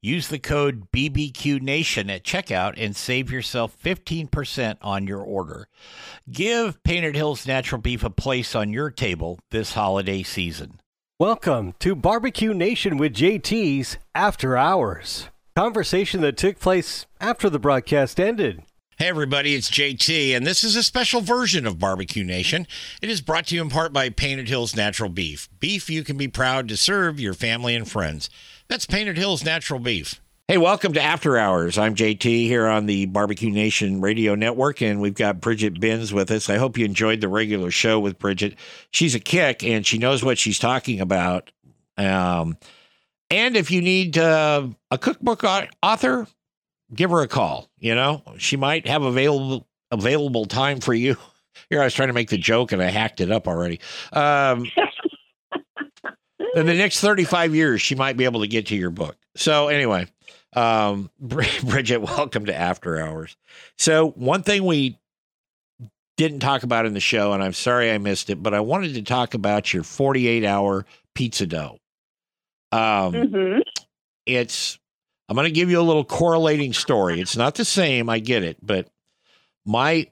Use the code BBQ Nation at checkout and save yourself 15% on your order. Give Painted Hills Natural Beef a place on your table this holiday season. Welcome to Barbecue Nation with JT's After Hours. Conversation that took place after the broadcast ended. Hey everybody, it's JT, and this is a special version of Barbecue Nation. It is brought to you in part by Painted Hills Natural Beef. Beef you can be proud to serve your family and friends. That's Painted Hills Natural Beef. Hey, welcome to After Hours. I'm JT here on the Barbecue Nation Radio Network, and we've got Bridget Benz with us. I hope you enjoyed the regular show with Bridget. She's a kick, and she knows what she's talking about. And if you need a cookbook author, give her a call. You know, she might have available time for you. Here, I was trying to make the joke, and I hacked it up already. In the next 35 years, she might be able to get to your book. So anyway, Bridget, welcome to After Hours. So one thing we didn't talk about in the show, and I'm sorry I missed it, but I wanted to talk about your 48-hour pizza dough. I'm going to give you a little correlating story. It's not the same. I get it. But my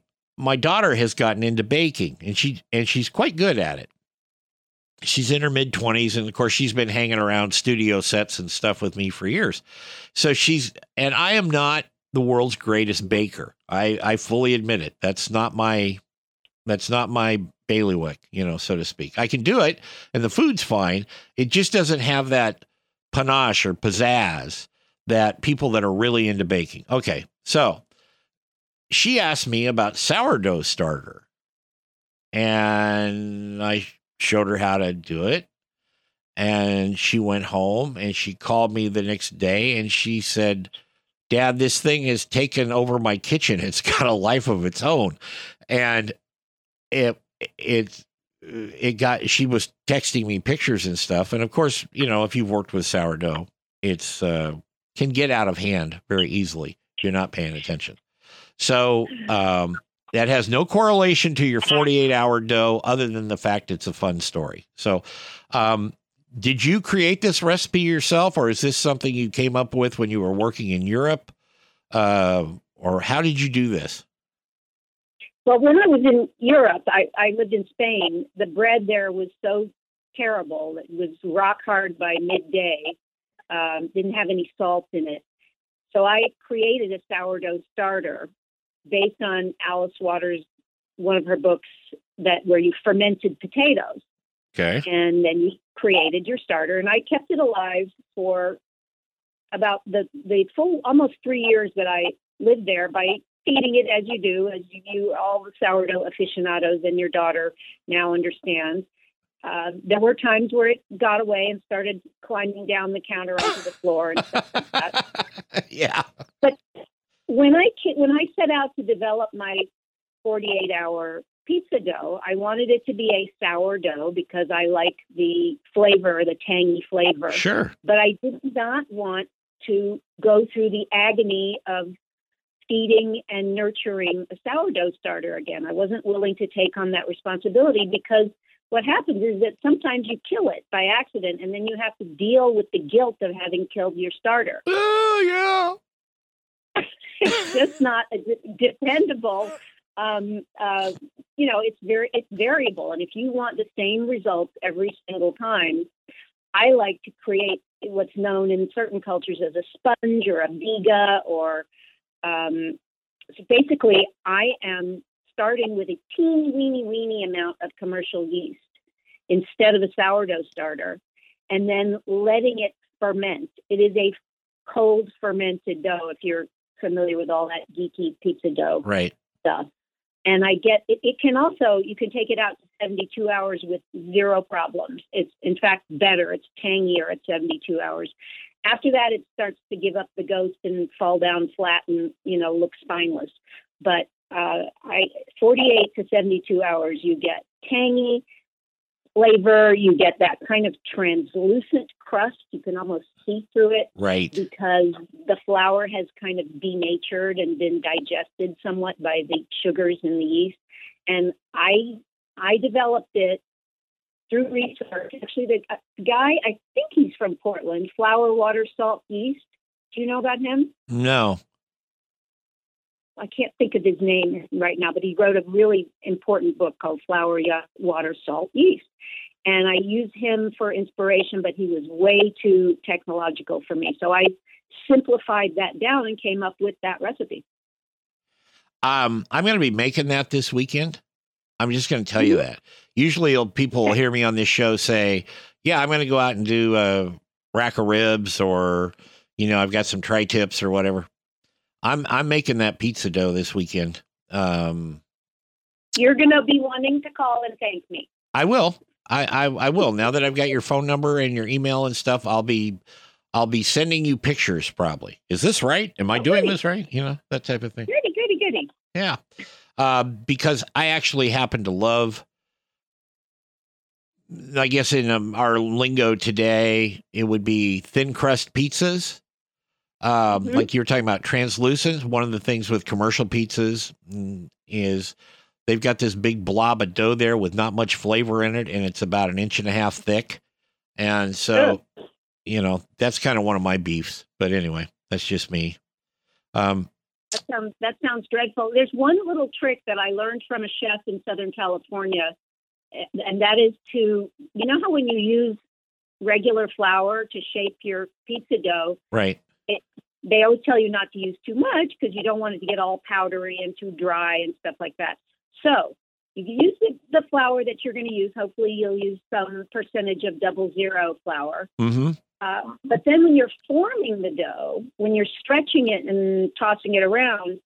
daughter has gotten into baking, and she's quite good at it. She's in her mid-20s, and of course, she's been hanging around studio sets and stuff with me for years. So and I am not the world's greatest baker. I fully admit it. That's not my bailiwick, you know, so to speak. I can do it, and the food's fine. It just doesn't have that panache or pizzazz that people that are really into baking. Okay, so she asked me about sourdough starter, and I showed her how to do it, and she went home and she called me the next day and she said, Dad, this thing has taken over my kitchen. It's got a life of its own. And she was texting me pictures and stuff. And of course, you know, if you've worked with sourdough, it's can get out of hand very easily if you're not paying attention. So, that has no correlation to your 48-hour dough other than the fact it's a fun story. So did you create this recipe yourself, or is this something you came up with when you were working in Europe? Or how did you do this? Well, when I was in Europe, I lived in Spain. The bread there was so terrible. It was rock hard by midday. Didn't have any salt in it. So I created a sourdough starter based on Alice Waters, one of her books where you fermented potatoes. Okay. And then you created your starter. And I kept it alive for about the full almost 3 years that I lived there by feeding it as you do, as you all the sourdough aficionados and your daughter now understands. There were times where it got away and started climbing down the counter onto the floor and stuff like that. Yeah. But when I set out to develop my 48-hour pizza dough, I wanted it to be a sourdough because I like the flavor, the tangy flavor. Sure. But I did not want to go through the agony of feeding and nurturing a sourdough starter again. I wasn't willing to take on that responsibility because what happens is that sometimes you kill it by accident, and then you have to deal with the guilt of having killed your starter. Oh, yeah. It's just not a dependable, it's variable. And if you want the same results every single time, I like to create what's known in certain cultures as a sponge or a biga, or so basically I am starting with a teeny weeny amount of commercial yeast instead of a sourdough starter and then letting it ferment. It is a cold fermented dough, if you're familiar with all that geeky pizza dough stuff. And I get it, it can also, you can take it out to 72 hours with zero problems. It's in fact better. It's tangier at 72 hours. After that, it starts to give up the ghost and fall down flat and, you know, look spineless. But 48 to 72 hours, you get tangy flavor. You get that kind of translucent crust. You can almost see through it. Right. Because the flour has kind of denatured and been digested somewhat by the sugars in the yeast. And I developed it through research. Actually, the guy, I think he's from Portland, Flour, Water, Salt, Yeast. Do you know about him? No. I can't think of his name right now, but he wrote a really important book called Flour, Water, Salt, Yeast. And I use him for inspiration, but he was way too technological for me. So I simplified that down and came up with that recipe. I'm going to be making that this weekend. I'm just going to tell you that. Usually people will hear me on this show say, yeah, I'm going to go out and do a rack of ribs or, you know, I've got some tri-tips or whatever. I'm making that pizza dough this weekend. You're going to be wanting to call and thank me. I will. I will. Now that I've got your phone number and your email and stuff, I'll be sending you pictures probably. Is this right? Am I doing this right? You know, that type of thing. Goody, goody, goody. Yeah. Because I actually happen to love, I guess in our lingo today, it would be thin crust pizzas. Like you're talking about translucent. One of the things with commercial pizzas is they've got this big blob of dough there with not much flavor in it. And it's about 1.5 inches thick. And so, you know, that's kind of one of my beefs, but anyway, that's just me. That sounds dreadful. There's one little trick that I learned from a chef in Southern California, and that is to, you know how when you use regular flour to shape your pizza dough, right? They always tell you not to use too much because you don't want it to get all powdery and too dry and stuff like that. So you can use the flour that you're going to use. Hopefully you'll use some percentage of 00 flour. Mm-hmm. But then when you're forming the dough, when you're stretching it and tossing it around,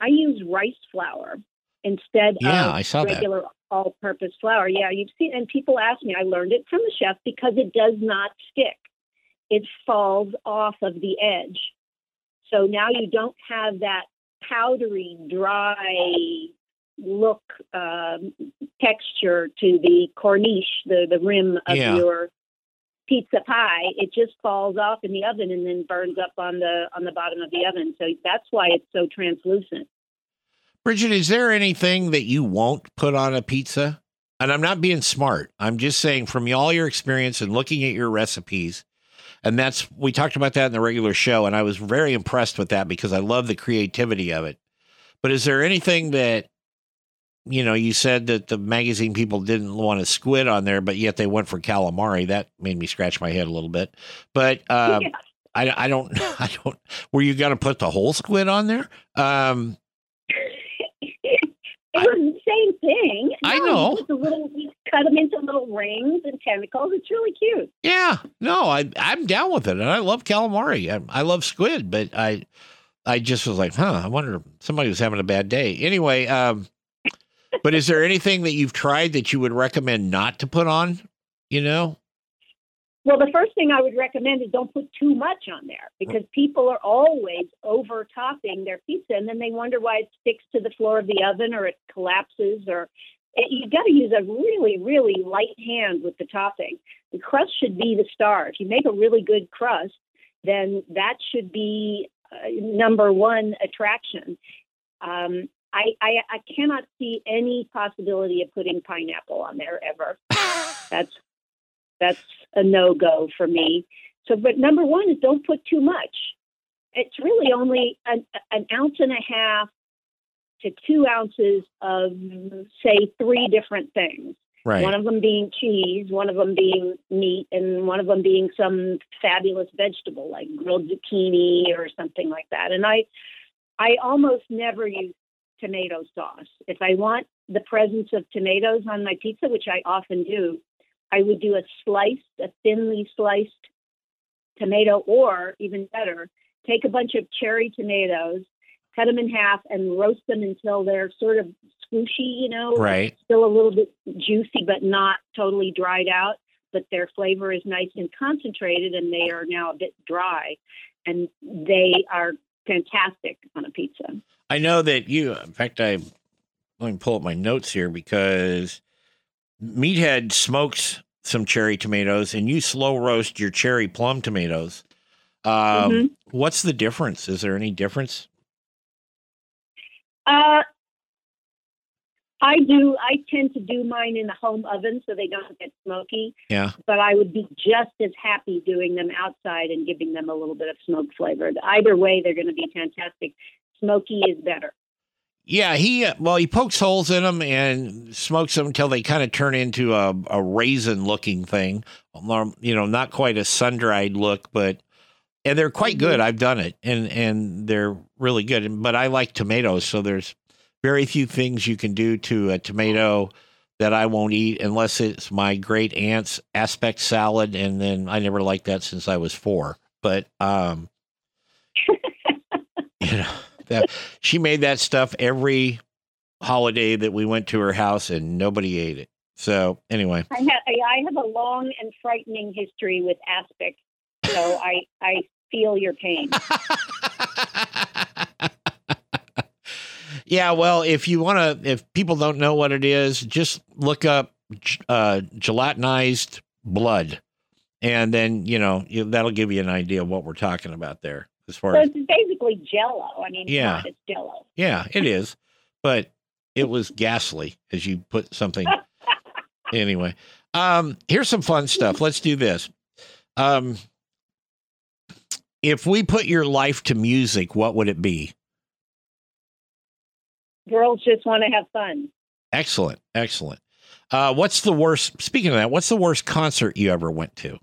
I use rice flour instead of regular all-purpose flour. Yeah, you've seen, and people ask me, I learned it from the chef because it does not stick. It falls off of the edge. So now you don't have that powdery, dry look, texture to the corniche, the rim of your pizza pie. It just falls off in the oven and then burns up on the bottom of the oven. So that's why it's so translucent. Bridget, is there anything that you won't put on a pizza? And I'm not being smart. I'm just saying from all your experience and looking at your recipes, and we talked about that in the regular show, and I was very impressed with that because I love the creativity of it. But is there anything that, you know, you said that the magazine people didn't want a squid on there, but yet they went for calamari. That made me scratch my head a little bit. But I don't. Were you going to put the whole squid on there? It was the same thing. No, I know. We cut them into little rings and tentacles. It's really cute. Yeah. No, I'm down with it, and I love calamari. I love squid, but I just was like, I wonder if somebody was having a bad day. Anyway. But is there anything that you've tried that you would recommend not to put on, you know? Well, the first thing I would recommend is don't put too much on there because people are always over-topping their pizza, and then they wonder why it sticks to the floor of the oven or it collapses. Or you've got to use a really, really light hand with the topping. The crust should be the star. If you make a really good crust, then that should be number one attraction. I cannot see any possibility of putting pineapple on there ever. That's a no-go for me. So, but number one is don't put too much. It's really only an 1.5 ounces to 2 ounces of, say, 3 different things. Right. One of them being cheese, one of them being meat, and one of them being some fabulous vegetable like grilled zucchini or something like that. And I almost never use tomato sauce. If I want the presence of tomatoes on my pizza, which I often do, I would do a thinly sliced tomato, or even better, take a bunch of cherry tomatoes, cut them in half and roast them until they're sort of squishy, you know, right. Still a little bit juicy, but not totally dried out, but their flavor is nice and concentrated, and they are now a bit dry, and they are fantastic on a pizza. I know that in fact, let me pull up my notes here because Meathead smokes some cherry tomatoes, and you slow roast your cherry plum tomatoes. What's the difference? Is there any difference? I tend to do mine in the home oven so they don't get smoky. Yeah. But I would be just as happy doing them outside and giving them a little bit of smoke flavor. Either way, they're going to be fantastic. Smoky is better. Yeah, he pokes holes in them and smokes them until they kind of turn into a raisin-looking thing. You know, not quite a sun-dried look, and they're quite good. I've done it, and they're really good. But I like tomatoes, so there's very few things you can do to a tomato that I won't eat unless it's my great aunt's aspect salad, and then I never liked that since I was 4. But you know, that she made that stuff every holiday that we went to her house, and nobody ate it. So anyway, I have a long and frightening history with aspect, so I feel your pain. Yeah, well, if people don't know what it is, just look up gelatinized blood, and then that'll give you an idea of what we're talking about there. So it's basically Jell-O. I mean, yeah, it's Jell-O. Yeah, it is, but it was ghastly as you put something. Anyway, here's some fun stuff. Let's do this. If we put your life to music, what would it be? Girls just want to have fun. Excellent. Excellent. Speaking of that, what's the worst concert you ever went to?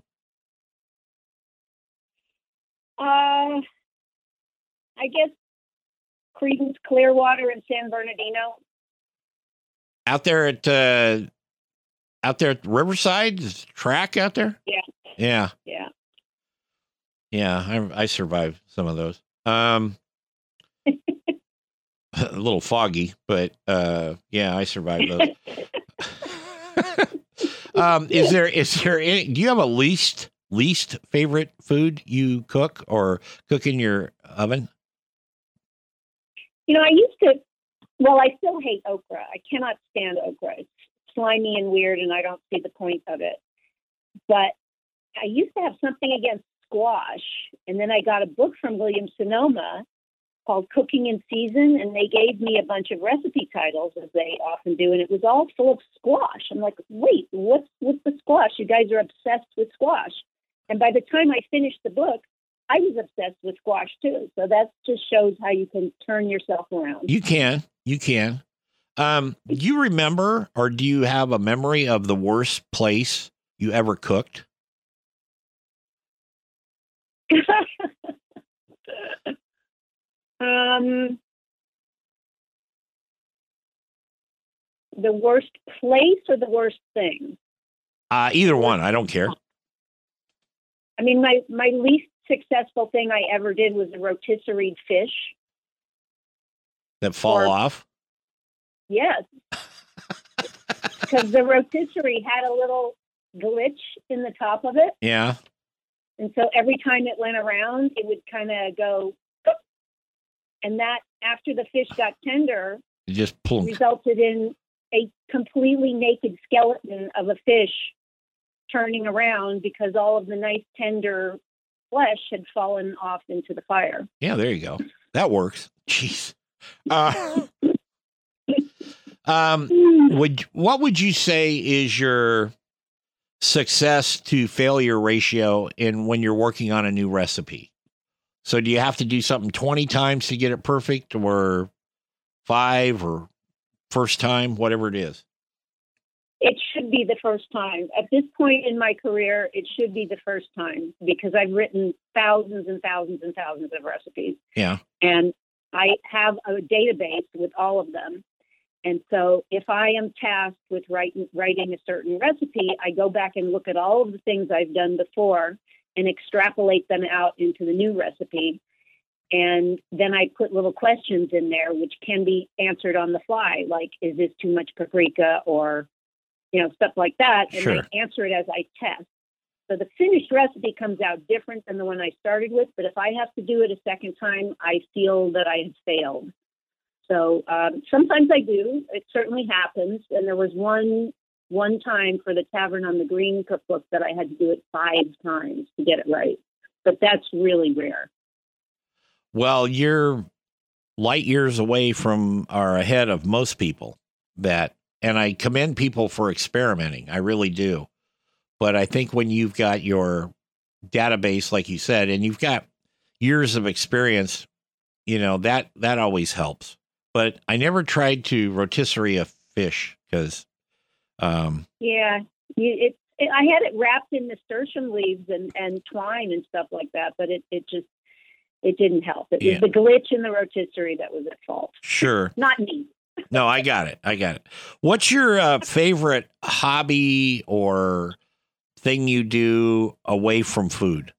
I guess Creedence Clearwater in San Bernardino. Out there at Riverside track out there. Yeah. Yeah. Yeah. Yeah. I survived some of those. A little foggy, but yeah, I survived those. Do you have a least favorite food you cook or cook in your oven? You know, I still hate okra. I cannot stand okra. It's slimy and weird, and I don't see the point of it. But I used to have something against squash, and then I got a book from Williams-Sonoma called Cooking in Season, and they gave me a bunch of recipe titles, as they often do, and it was all full of squash. I'm like, wait, what's with the squash? You guys are obsessed with squash. And by the time I finished the book, I was obsessed with squash too. So that just shows how you can turn yourself around. You can. Do you remember, or do you have a memory of the worst place you ever cooked? The worst place or the worst thing? Either one. I don't care. I mean, my least successful thing I ever did was a rotisserie fish. That fall off? Yes. Because the rotisserie had a little glitch in the top of it. Yeah. And so every time it went around, it would kind of go... And that, after the fish got tender, it just resulted in a completely naked skeleton of a fish turning around because all of the nice, tender flesh had fallen off into the fire. Yeah, there you go. That works. Jeez. What would you say is your success to failure ratio when you're working on a new recipe? So do you have to do something 20 times to get it perfect, or 5, or first time, whatever it is? It should be the first time. At this point in my career, it should be the first time, because I've written thousands and thousands and thousands of recipes. Yeah. And I have a database with all of them. And so if I am tasked with writing a certain recipe, I go back and look at all of the things I've done before and extrapolate them out into the new recipe. And then I put little questions in there, which can be answered on the fly, like, is this too much paprika, or, stuff like that. And sure. I answer it as I test. So the finished recipe comes out different than the one I started with. But if I have to do it a second time, I feel that I have failed. So sometimes I do. It certainly happens. And there was one one time for the Tavern on the Green cookbook that I had to do it 5 times to get it right. But that's really rare. Well, you're light years away from or ahead of most people that, and I commend people for experimenting. I really do. But I think when you've got your database, like you said, and you've got years of experience, you know, that always helps. But I never tried to rotisserie a fish because. I had it wrapped in nasturtium leaves and twine and stuff like that, but it didn't help. It was the glitch in the rotisserie that was at fault. Sure. Not me. No, I got it. What's your favorite hobby or thing you do away from food?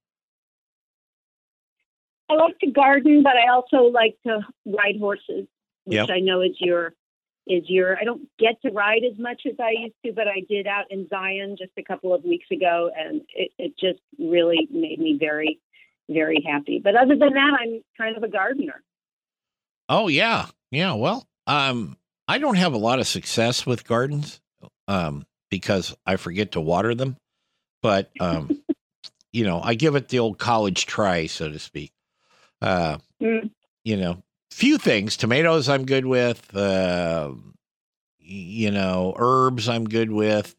I like to garden, but I also like to ride horses, which I know is your, I don't get to ride as much as I used to, but I did out in Zion just a couple of weeks ago, and it just really made me very, very happy. But other than that, I'm kind of a gardener. Oh, yeah. Yeah. Well, I don't have a lot of success with gardens, because I forget to water them, but, you know, I give it the old college try, so to speak. You know, few things, tomatoes I'm good with, you know, herbs I'm good with,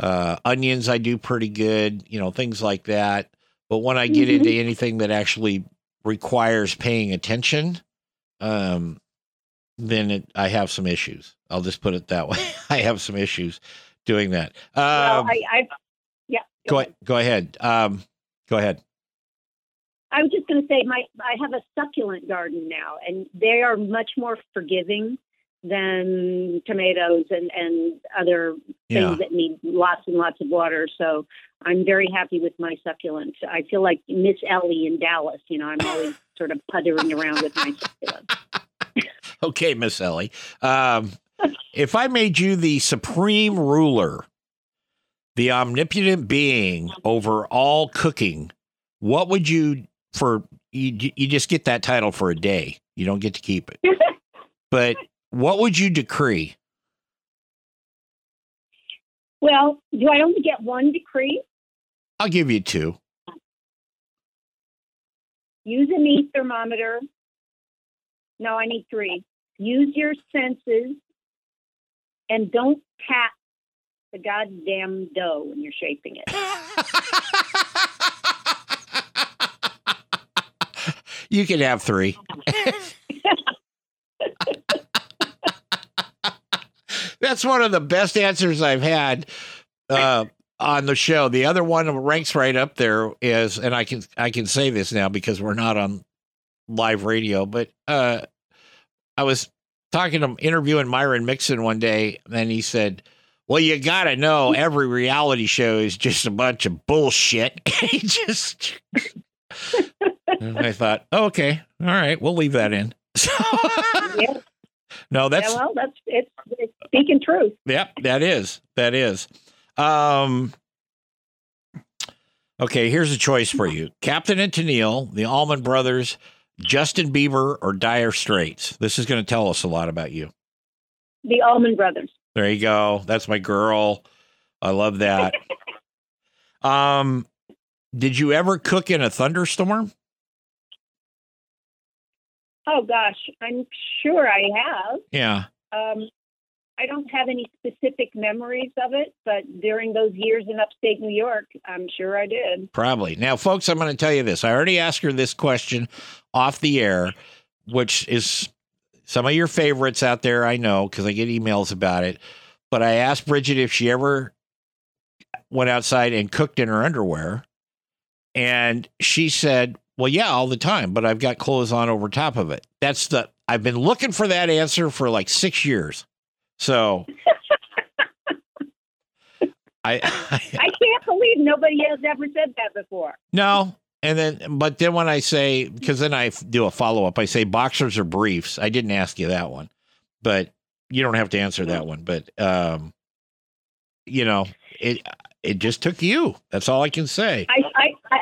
onions I do pretty good, you know, things like that. But when I get into anything that actually requires paying attention, then I have some issues. I'll just put it that way. I have some issues doing that. Go ahead. Go ahead. I was just going to say, I have a succulent garden now, and they are much more forgiving than tomatoes and other things that need lots and lots of water. So I'm very happy with my succulent. I feel like Miss Ellie in Dallas. You know, I'm always sort of puttering around with my succulent. Okay, Miss Ellie. If I made you the supreme ruler, the omnipotent being over all cooking, what would you... You just get that title for a day. You don't get to keep it. But what would you decree? Well, do I only get one decree? I'll give you 2. Use a meat thermometer. No, I need 3. Use your senses and don't pat the goddamn dough when you're shaping it. You can have 3. That's one of the best answers I've had on the show. The other one ranks right up there is, and I can say this now because we're not on live radio, but I was interviewing Myron Mixon one day, and he said, well, you got to know every reality show is just a bunch of bullshit. He just... And I thought, oh, okay, all right, we'll leave that in. No, that's it's speaking truth. Yep, that is. Okay, here's a choice for you: Captain and Tennille, the Allman Brothers, Justin Bieber, or Dire Straits. This is going to tell us a lot about you. The Allman Brothers. There you go. That's my girl. I love that. Did you ever cook in a thunderstorm? Oh, gosh, I'm sure I have. Yeah. I don't have any specific memories of it, but during those years in upstate New York, I'm sure I did. Probably. Now, folks, I'm going to tell you this. I already asked her this question off the air, which is some of your favorites out there, I know, because I get emails about it. But I asked Bridget if she ever went outside and cooked in her underwear, and she said, well, yeah, all the time, but I've got clothes on over top of it. I've been looking for that answer for like 6 years. So I can't believe nobody has ever said that before. No. But then when I say, because then I do a follow-up, I say boxers or briefs. I didn't ask you that one, but you don't have to answer that one. But, you know, it just took you. That's all I can say. I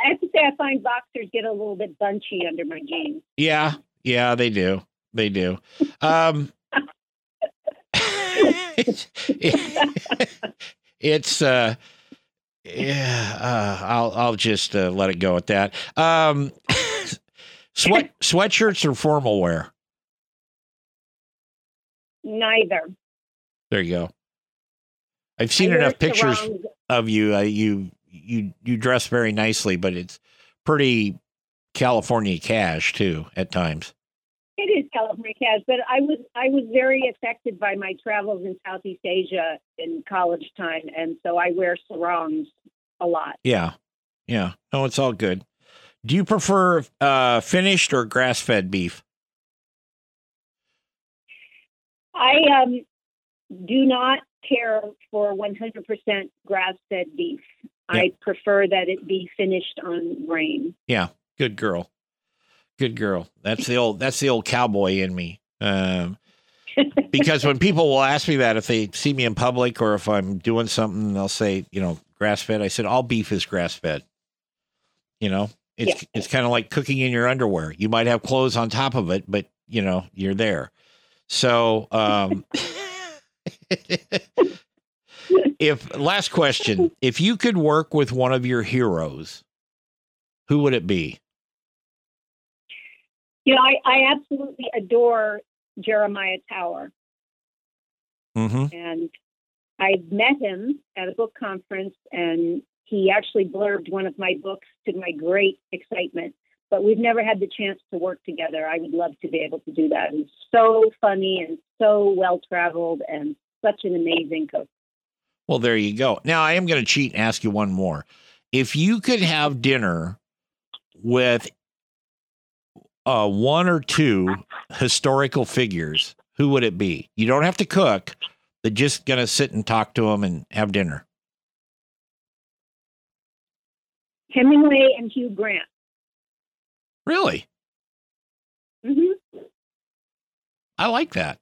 have to say, I find boxers get a little bit bunchy under my jeans. Yeah, they do. It's I'll just let it go at that. Sweatshirts or formal wear? Neither. There you go. I've seen enough pictures of you. You dress very nicely, but it's pretty California cash too at times. It is California cash, but I was very affected by my travels in Southeast Asia in college time, and so I wear sarongs a lot. Yeah. No, it's all good. Do you prefer finished or grass-fed beef? I do not care for 100% grass-fed beef. Yep. I prefer that it be finished on grain. Yeah, good girl. Good girl. That's the old cowboy in me. Because when people will ask me that, if they see me in public or if I'm doing something, they'll say, grass-fed. I said, all beef is grass-fed. It's kind of like cooking in your underwear. You might have clothes on top of it, but you're there. So, last question, if you could work with one of your heroes, who would it be? I absolutely adore Jeremiah Tower. Mm-hmm. And I met him at a book conference, and he actually blurbed one of my books to my great excitement, but we've never had the chance to work together. I would love to be able to do that. He's so funny and so well-traveled and such an amazing cook. Well, there you go. Now, I am going to cheat and ask you one more. If you could have dinner with one or two historical figures, who would it be? You don't have to cook. They're just going to sit and talk to them and have dinner. Hemingway and Hugh Grant. Really? Mm-hmm. I like that.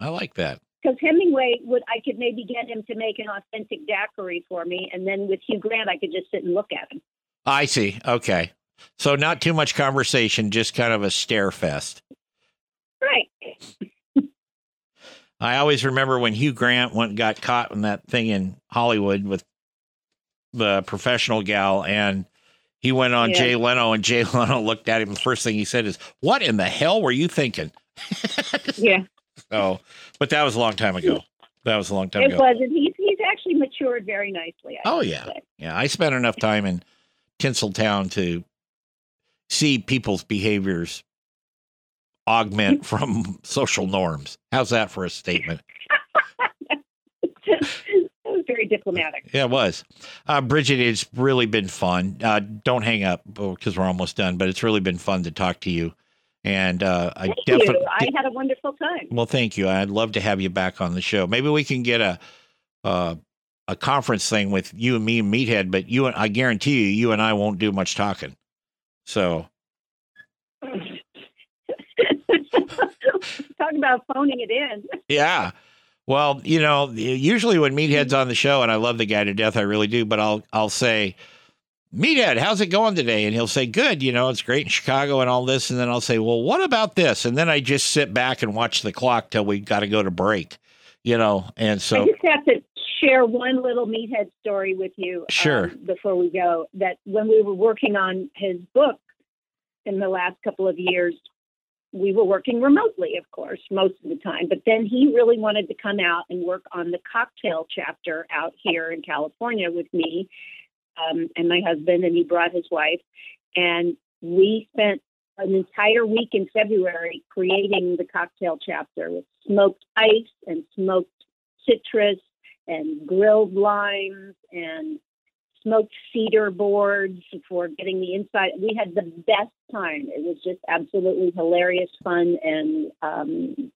Because Hemingway I could maybe get him to make an authentic daiquiri for me, and then with Hugh Grant, I could just sit and look at him. I see. Okay. So not too much conversation, just kind of a stare fest. Right. I always remember when Hugh Grant got caught in that thing in Hollywood with the professional gal, and he went on Jay Leno, and Jay Leno looked at him. The first thing he said is, "What in the hell were you thinking?" Yeah. Oh, but that was a long time ago. It was, and he's actually matured very nicely. I would say. I spent enough time in Tinseltown to see people's behaviors augment from social norms. How's that for a statement? Very diplomatic. Yeah, it was. Bridget, it's really been fun. Don't hang up because we're almost done, but it's really been fun to talk to you. And I had a wonderful time. Well, thank you. I'd love to have you back on the show. Maybe we can get a conference thing with you and me and Meathead, but I guarantee you and I won't do much talking. So. Talking about phoning it in. Yeah. Well, usually when Meathead's on the show, and I love the guy to death, I really do, but I'll say, "Meathead, how's it going today?" And he'll say, "Good, it's great in Chicago and all this." And then I'll say, "Well, what about this?" And then I just sit back and watch the clock till we got to go to break, and so. I just have to share one little Meathead story with you. Sure. Before we go, that when we were working on his book in the last couple of years, we were working remotely, of course, most of the time, but then he really wanted to come out and work on the cocktail chapter out here in California with me and my husband, and he brought his wife. And we spent an entire week in February creating the cocktail chapter with smoked ice and smoked citrus and grilled limes and smoked cedar boards for getting the inside. We had the best time. It was just absolutely hilarious fun and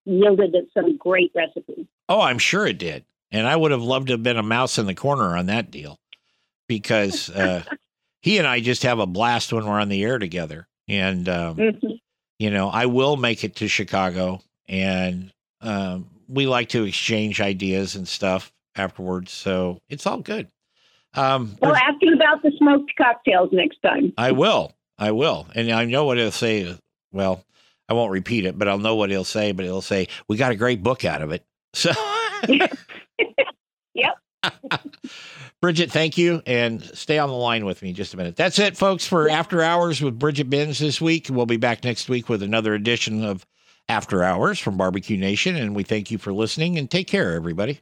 yielded some great recipes. Oh, I'm sure it did. And I would have loved to have been a mouse in the corner on that deal because he and I just have a blast when we're on the air together. And, mm-hmm. I will make it to Chicago, and we like to exchange ideas and stuff afterwards. So it's all good. Well, ask him about the smoked cocktails next time. I will. And I know what he'll say. Well, I won't repeat it, but I'll know what he'll say. But he'll say, "We got a great book out of it." So. Yep. Bridget, thank you, and stay on the line with me just a minute. That's it, folks, for After Hours with Bridget Benz this week. We'll be back next week with another edition of After Hours from BBQ Nation, and we thank you for listening, and take care, everybody.